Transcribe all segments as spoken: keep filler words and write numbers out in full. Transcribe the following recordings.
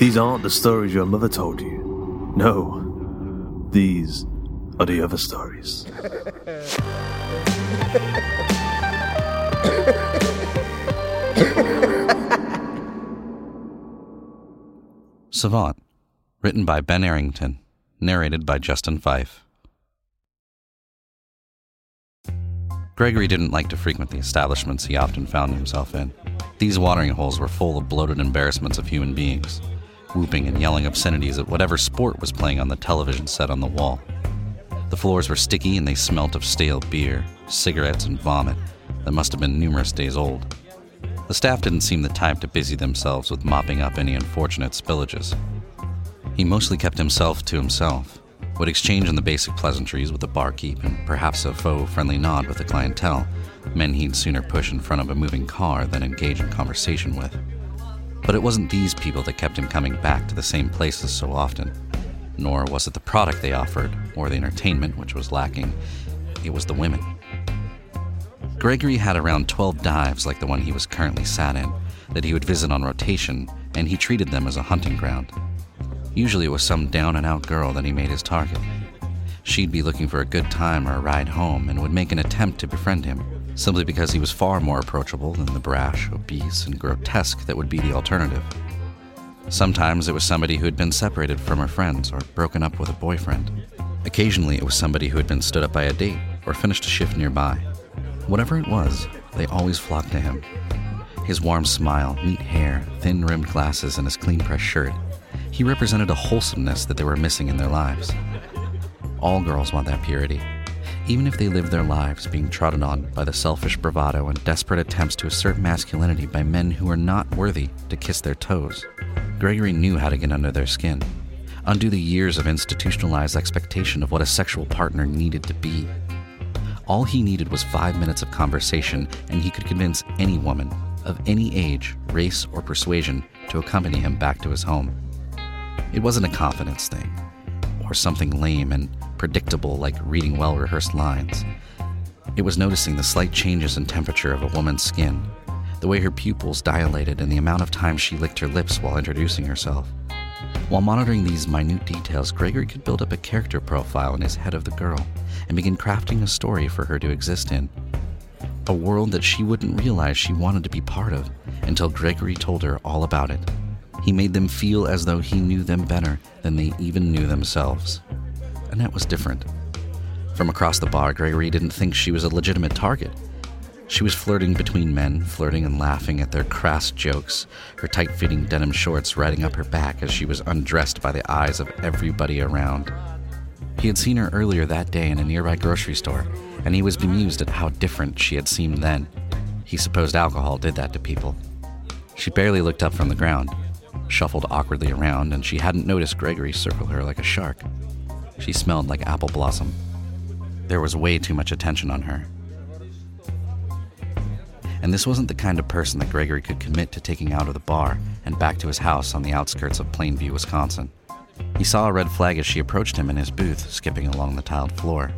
These aren't the stories your mother told you. No, these are the other stories. Savant, written by Ben Errington, narrated by Justin Fife. Gregory didn't like to frequent the establishments he often found himself in. These watering holes were full of bloated embarrassments of human beings, whooping and yelling obscenities at whatever sport was playing on the television set on the wall. The floors were sticky and they smelt of stale beer, cigarettes, and vomit that must have been numerous days old. The staff didn't seem the type to busy themselves with mopping up any unfortunate spillages. He mostly kept himself to himself, would exchange on the basic pleasantries with the barkeep and perhaps a faux friendly nod with the clientele, men he'd sooner push in front of a moving car than engage in conversation with. But it wasn't these people that kept him coming back to the same places so often. Nor was it the product they offered, or the entertainment, which was lacking. It was the women. Gregory had around twelve dives like the one he was currently sat in, that he would visit on rotation, and he treated them as a hunting ground. Usually it was some down-and-out girl that he made his target. She'd be looking for a good time or a ride home, and would make an attempt to befriend him, simply because he was far more approachable than the brash, obese, and grotesque that would be the alternative. Sometimes it was somebody who had been separated from her friends or broken up with a boyfriend. Occasionally it was somebody who had been stood up by a date or finished a shift nearby. Whatever it was, they always flocked to him. His warm smile, neat hair, thin-rimmed glasses, and his clean-pressed shirt. He represented a wholesomeness that they were missing in their lives. All girls want that purity, even if they live their lives being trodden on by the selfish bravado and desperate attempts to assert masculinity by men who are not worthy to kiss their toes. Gregory knew how to get under their skin, undo the years of institutionalized expectation of what a sexual partner needed to be. All he needed was five minutes of conversation, and he could convince any woman, of any age, race, or persuasion, to accompany him back to his home. It wasn't a confidence thing, or something lame and predictable like reading well-rehearsed lines. It was noticing the slight changes in temperature of a woman's skin, the way her pupils dilated and the amount of time she licked her lips while introducing herself. While monitoring these minute details, Gregory could build up a character profile in his head of the girl and begin crafting a story for her to exist in. A world that she wouldn't realize she wanted to be part of until Gregory told her all about it. He made them feel as though he knew them better than they even knew themselves. Annette was different. From across the bar, Gregory didn't think she was a legitimate target. She was flirting between men, flirting and laughing at their crass jokes, her tight-fitting denim shorts riding up her back as she was undressed by the eyes of everybody around. He had seen her earlier that day in a nearby grocery store, and he was bemused at how different she had seemed then. He supposed alcohol did that to people. She barely looked up from the ground, shuffled awkwardly around, and she hadn't noticed Gregory circle her like a shark. She smelled like apple blossom. There was way too much attention on her. And this wasn't the kind of person that Gregory could commit to taking out of the bar and back to his house on the outskirts of Plainview, Wisconsin. He saw a red flag as she approached him in his booth, skipping along the tiled floor.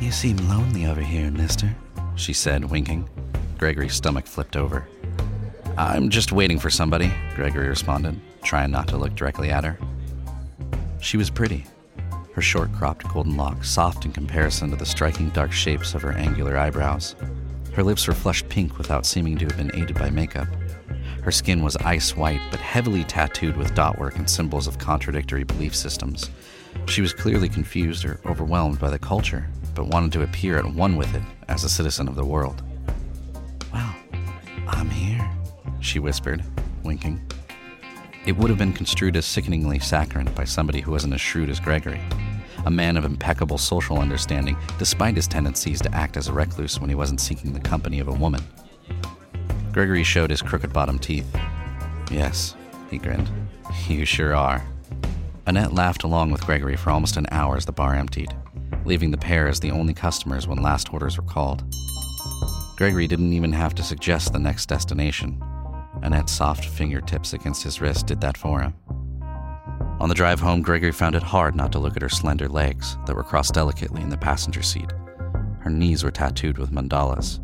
"You seem lonely over here, mister," she said, winking. Gregory's stomach flipped over. "I'm just waiting for somebody," Gregory responded, trying not to look directly at her. She was pretty. Her short-cropped golden locks soft in comparison to the striking dark shapes of her angular eyebrows. Her lips were flushed pink without seeming to have been aided by makeup. Her skin was ice-white but heavily tattooed with dot work and symbols of contradictory belief systems. She was clearly confused or overwhelmed by the culture, but wanted to appear at one with it as a citizen of the world. "Well, I'm here," she whispered, winking. It would have been construed as sickeningly saccharine by somebody who wasn't as shrewd as Gregory, a man of impeccable social understanding despite his tendencies to act as a recluse when he wasn't seeking the company of a woman. Gregory showed his crooked bottom teeth. "Yes," he grinned. "You sure are." Annette laughed along with Gregory for almost an hour as the bar emptied, leaving the pair as the only customers when last orders were called. Gregory didn't even have to suggest the next destination. Annette's soft fingertips against his wrist did that for him. On the drive home, Gregory found it hard not to look at her slender legs that were crossed delicately in the passenger seat. Her knees were tattooed with mandalas.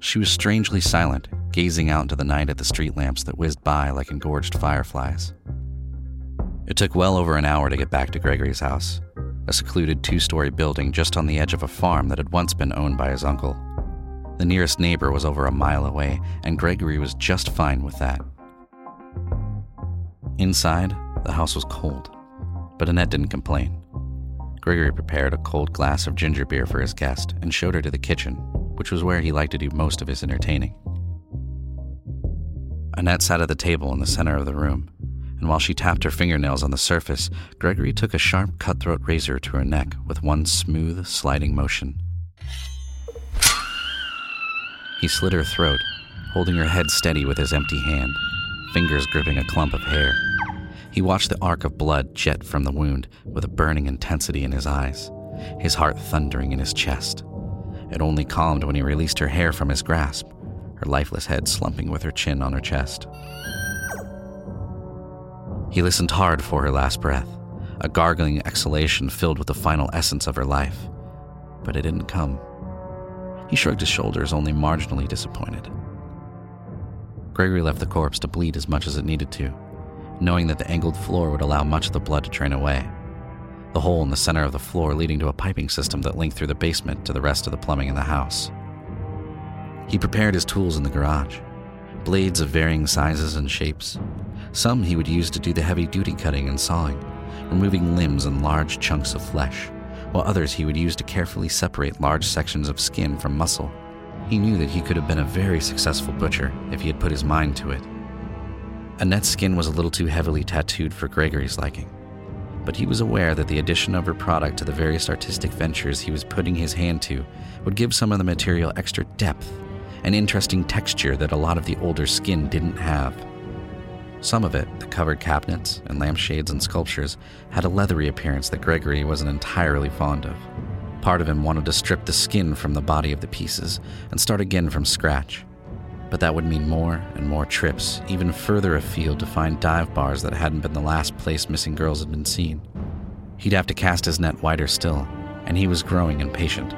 She was strangely silent, gazing out into the night at the street lamps that whizzed by like engorged fireflies. It took well over an hour to get back to Gregory's house, a secluded two-story building just on the edge of a farm that had once been owned by his uncle. The nearest neighbor was over a mile away, and Gregory was just fine with that. Inside, the house was cold, but Annette didn't complain. Gregory prepared a cold glass of ginger beer for his guest and showed her to the kitchen, which was where he liked to do most of his entertaining. Annette sat at the table in the center of the room, and while she tapped her fingernails on the surface, Gregory took a sharp cutthroat razor to her neck with one smooth, sliding motion. He slit her throat, holding her head steady with his empty hand, fingers gripping a clump of hair. He watched the arc of blood jet from the wound with a burning intensity in his eyes, his heart thundering in his chest. It only calmed when he released her hair from his grasp, her lifeless head slumping with her chin on her chest. He listened hard for her last breath, a gargling exhalation filled with the final essence of her life. But it didn't come. He shrugged his shoulders, only marginally disappointed. Gregory left the corpse to bleed as much as it needed to, knowing that the angled floor would allow much of the blood to drain away, the hole in the center of the floor leading to a piping system that linked through the basement to the rest of the plumbing in the house. He prepared his tools in the garage, blades of varying sizes and shapes. Some he would use to do the heavy-duty cutting and sawing, removing limbs and large chunks of flesh, while others he would use to carefully separate large sections of skin from muscle. He knew that he could have been a very successful butcher if he had put his mind to it. Annette's skin was a little too heavily tattooed for Gregory's liking, but he was aware that the addition of her product to the various artistic ventures he was putting his hand to would give some of the material extra depth, an interesting texture that a lot of the older skin didn't have. Some of it, the covered cabinets and lampshades and sculptures, had a leathery appearance that Gregory wasn't entirely fond of. Part of him wanted to strip the skin from the body of the pieces and start again from scratch. But that would mean more and more trips, even further afield to find dive bars that hadn't been the last place missing girls had been seen. He'd have to cast his net wider still, and he was growing impatient.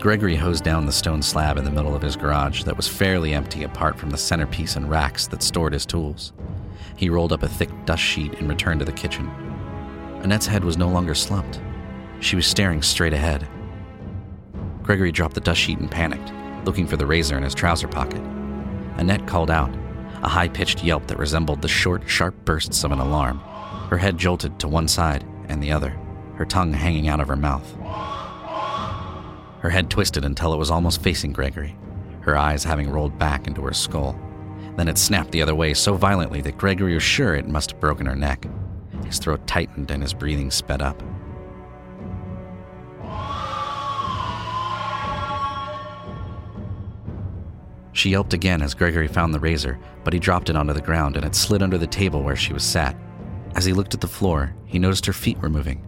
Gregory hosed down the stone slab in the middle of his garage that was fairly empty apart from the centerpiece and racks that stored his tools. He rolled up a thick dust sheet and returned to the kitchen. Annette's head was no longer slumped. She was staring straight ahead. Gregory dropped the dust sheet and panicked, looking for the razor in his trouser pocket. Annette called out, a high-pitched yelp that resembled the short, sharp bursts of an alarm. Her head jolted to one side and the other, her tongue hanging out of her mouth. Her head twisted until it was almost facing Gregory, her eyes having rolled back into her skull. Then it snapped the other way so violently that Gregory was sure it must have broken her neck. His throat tightened and his breathing sped up. She yelped again as Gregory found the razor, but he dropped it onto the ground and it slid under the table where she was sat. As he looked at the floor, he noticed her feet were moving,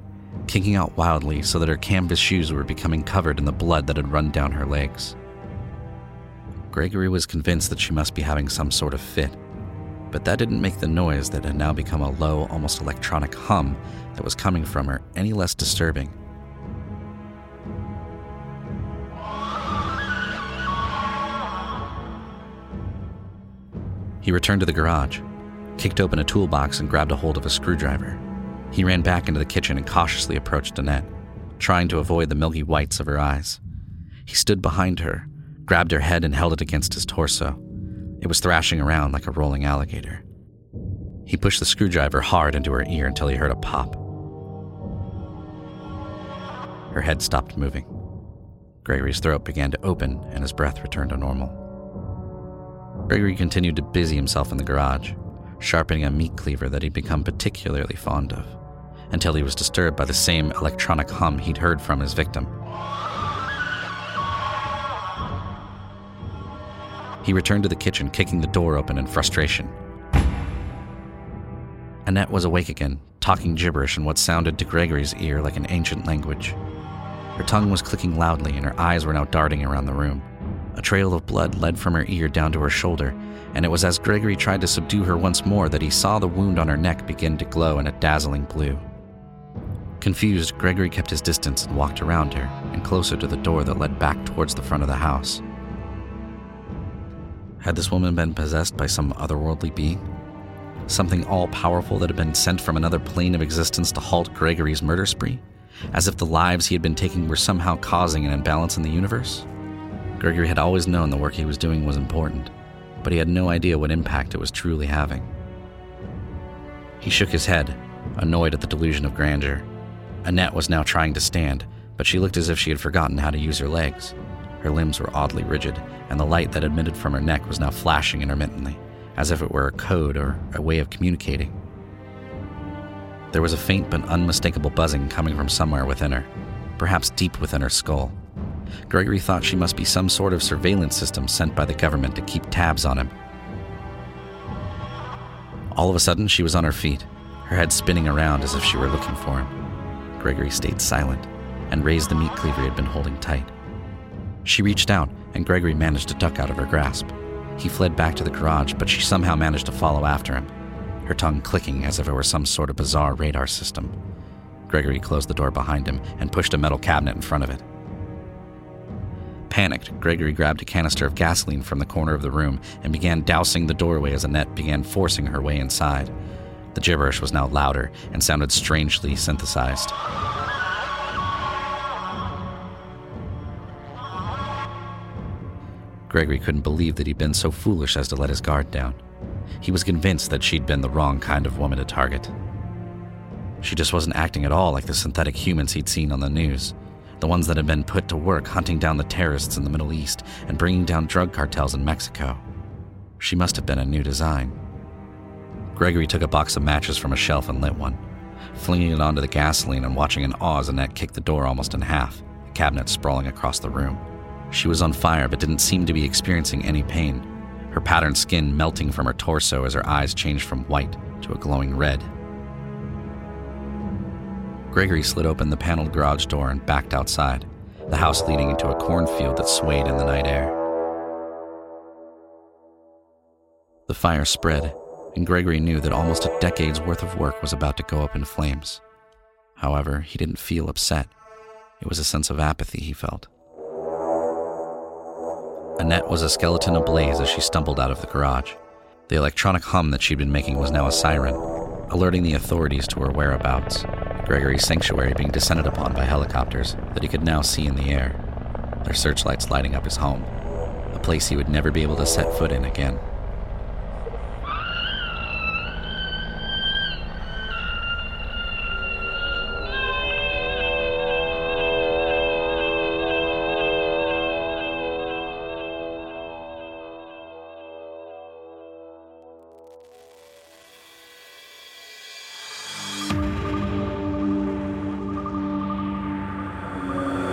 kicking out wildly so that her canvas shoes were becoming covered in the blood that had run down her legs. Gregory was convinced that she must be having some sort of fit, but that didn't make the noise that had now become a low, almost electronic hum that was coming from her any less disturbing. He returned to the garage, kicked open a toolbox and grabbed a hold of a screwdriver. He ran back into the kitchen and cautiously approached Annette, trying to avoid the milky whites of her eyes. He stood behind her, grabbed her head and held it against his torso. It was thrashing around like a rolling alligator. He pushed the screwdriver hard into her ear until he heard a pop. Her head stopped moving. Gregory's throat began to open and his breath returned to normal. Gregory continued to busy himself in the garage, sharpening a meat cleaver that he'd become particularly fond of, until he was disturbed by the same electronic hum he'd heard from his victim. He returned to the kitchen, kicking the door open in frustration. Annette was awake again, talking gibberish in what sounded to Gregory's ear like an ancient language. Her tongue was clicking loudly and her eyes were now darting around the room. A trail of blood led from her ear down to her shoulder, and it was as Gregory tried to subdue her once more that he saw the wound on her neck begin to glow in a dazzling blue. Confused, Gregory kept his distance and walked around her and closer to the door that led back towards the front of the house. Had this woman been possessed by some otherworldly being? Something all-powerful that had been sent from another plane of existence to halt Gregory's murder spree? As if the lives he had been taking were somehow causing an imbalance in the universe? Gregory had always known the work he was doing was important, but he had no idea what impact it was truly having. He shook his head, annoyed at the delusion of grandeur. Annette was now trying to stand, but she looked as if she had forgotten how to use her legs. Her limbs were oddly rigid, and the light that emitted from her neck was now flashing intermittently, as if it were a code or a way of communicating. There was a faint but unmistakable buzzing coming from somewhere within her, perhaps deep within her skull. Gregory thought she must be some sort of surveillance system sent by the government to keep tabs on him. All of a sudden, she was on her feet, her head spinning around as if she were looking for him. Gregory stayed silent and raised the meat cleaver he had been holding tight. She reached out, and Gregory managed to duck out of her grasp. He fled back to the garage, but she somehow managed to follow after him, her tongue clicking as if it were some sort of bizarre radar system. Gregory closed the door behind him and pushed a metal cabinet in front of it. Panicked, Gregory grabbed a canister of gasoline from the corner of the room and began dousing the doorway as Annette began forcing her way inside. The gibberish was now louder and sounded strangely synthesized. Gregory couldn't believe that he'd been so foolish as to let his guard down. He was convinced that she'd been the wrong kind of woman to target. She just wasn't acting at all like the synthetic humans he'd seen on the news. The ones that had been put to work hunting down the terrorists in the Middle East and bringing down drug cartels in Mexico. She must have been a new design. Gregory took a box of matches from a shelf and lit one, flinging it onto the gasoline and watching in awe as Annette kicked the door almost in half, the cabinet sprawling across the room. She was on fire but didn't seem to be experiencing any pain, her patterned skin melting from her torso as her eyes changed from white to a glowing red. Gregory slid open the paneled garage door and backed outside, the house leading into a cornfield that swayed in the night air. The fire spread, and Gregory knew that almost a decade's worth of work was about to go up in flames. However, he didn't feel upset. It was a sense of apathy he felt. Annette was a skeleton ablaze as she stumbled out of the garage. The electronic hum that she'd been making was now a siren, alerting the authorities to her whereabouts. Gregory's sanctuary being descended upon by helicopters that he could now see in the air, their searchlights lighting up his home, a place he would never be able to set foot in again.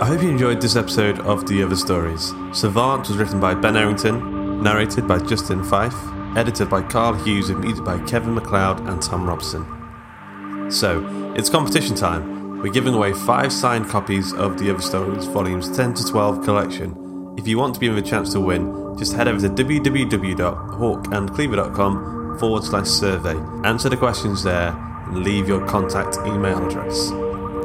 I hope you enjoyed this episode of The Other Stories. Savant was written by Ben Errington, narrated by Justin Fife, edited by Karl Hughes and music by Kevin MacLeod and Thom Robson. So, it's competition time. We're giving away five signed copies of The Other Stories Volumes ten to twelve collection. If you want to be in the chance to win, just head over to www.hawkandcleaver.com forward slash survey. Answer the questions there and leave your contact email address.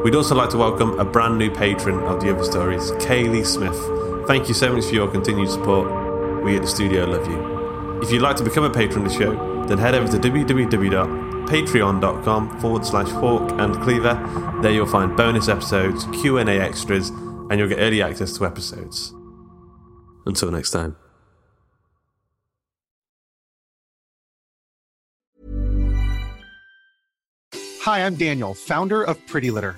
We'd also like to welcome a brand new patron of The Other Stories, Kaylee Smith. Thank you so much for your continued support. We at the studio love you. If you'd like to become a patron of the show, then head over to www.patreon.com forward slash Hawk and Cleaver. There you'll find bonus episodes, Q and A extras, and you'll get early access to episodes. Until next time. Hi, I'm Daniel, founder of Pretty Litter.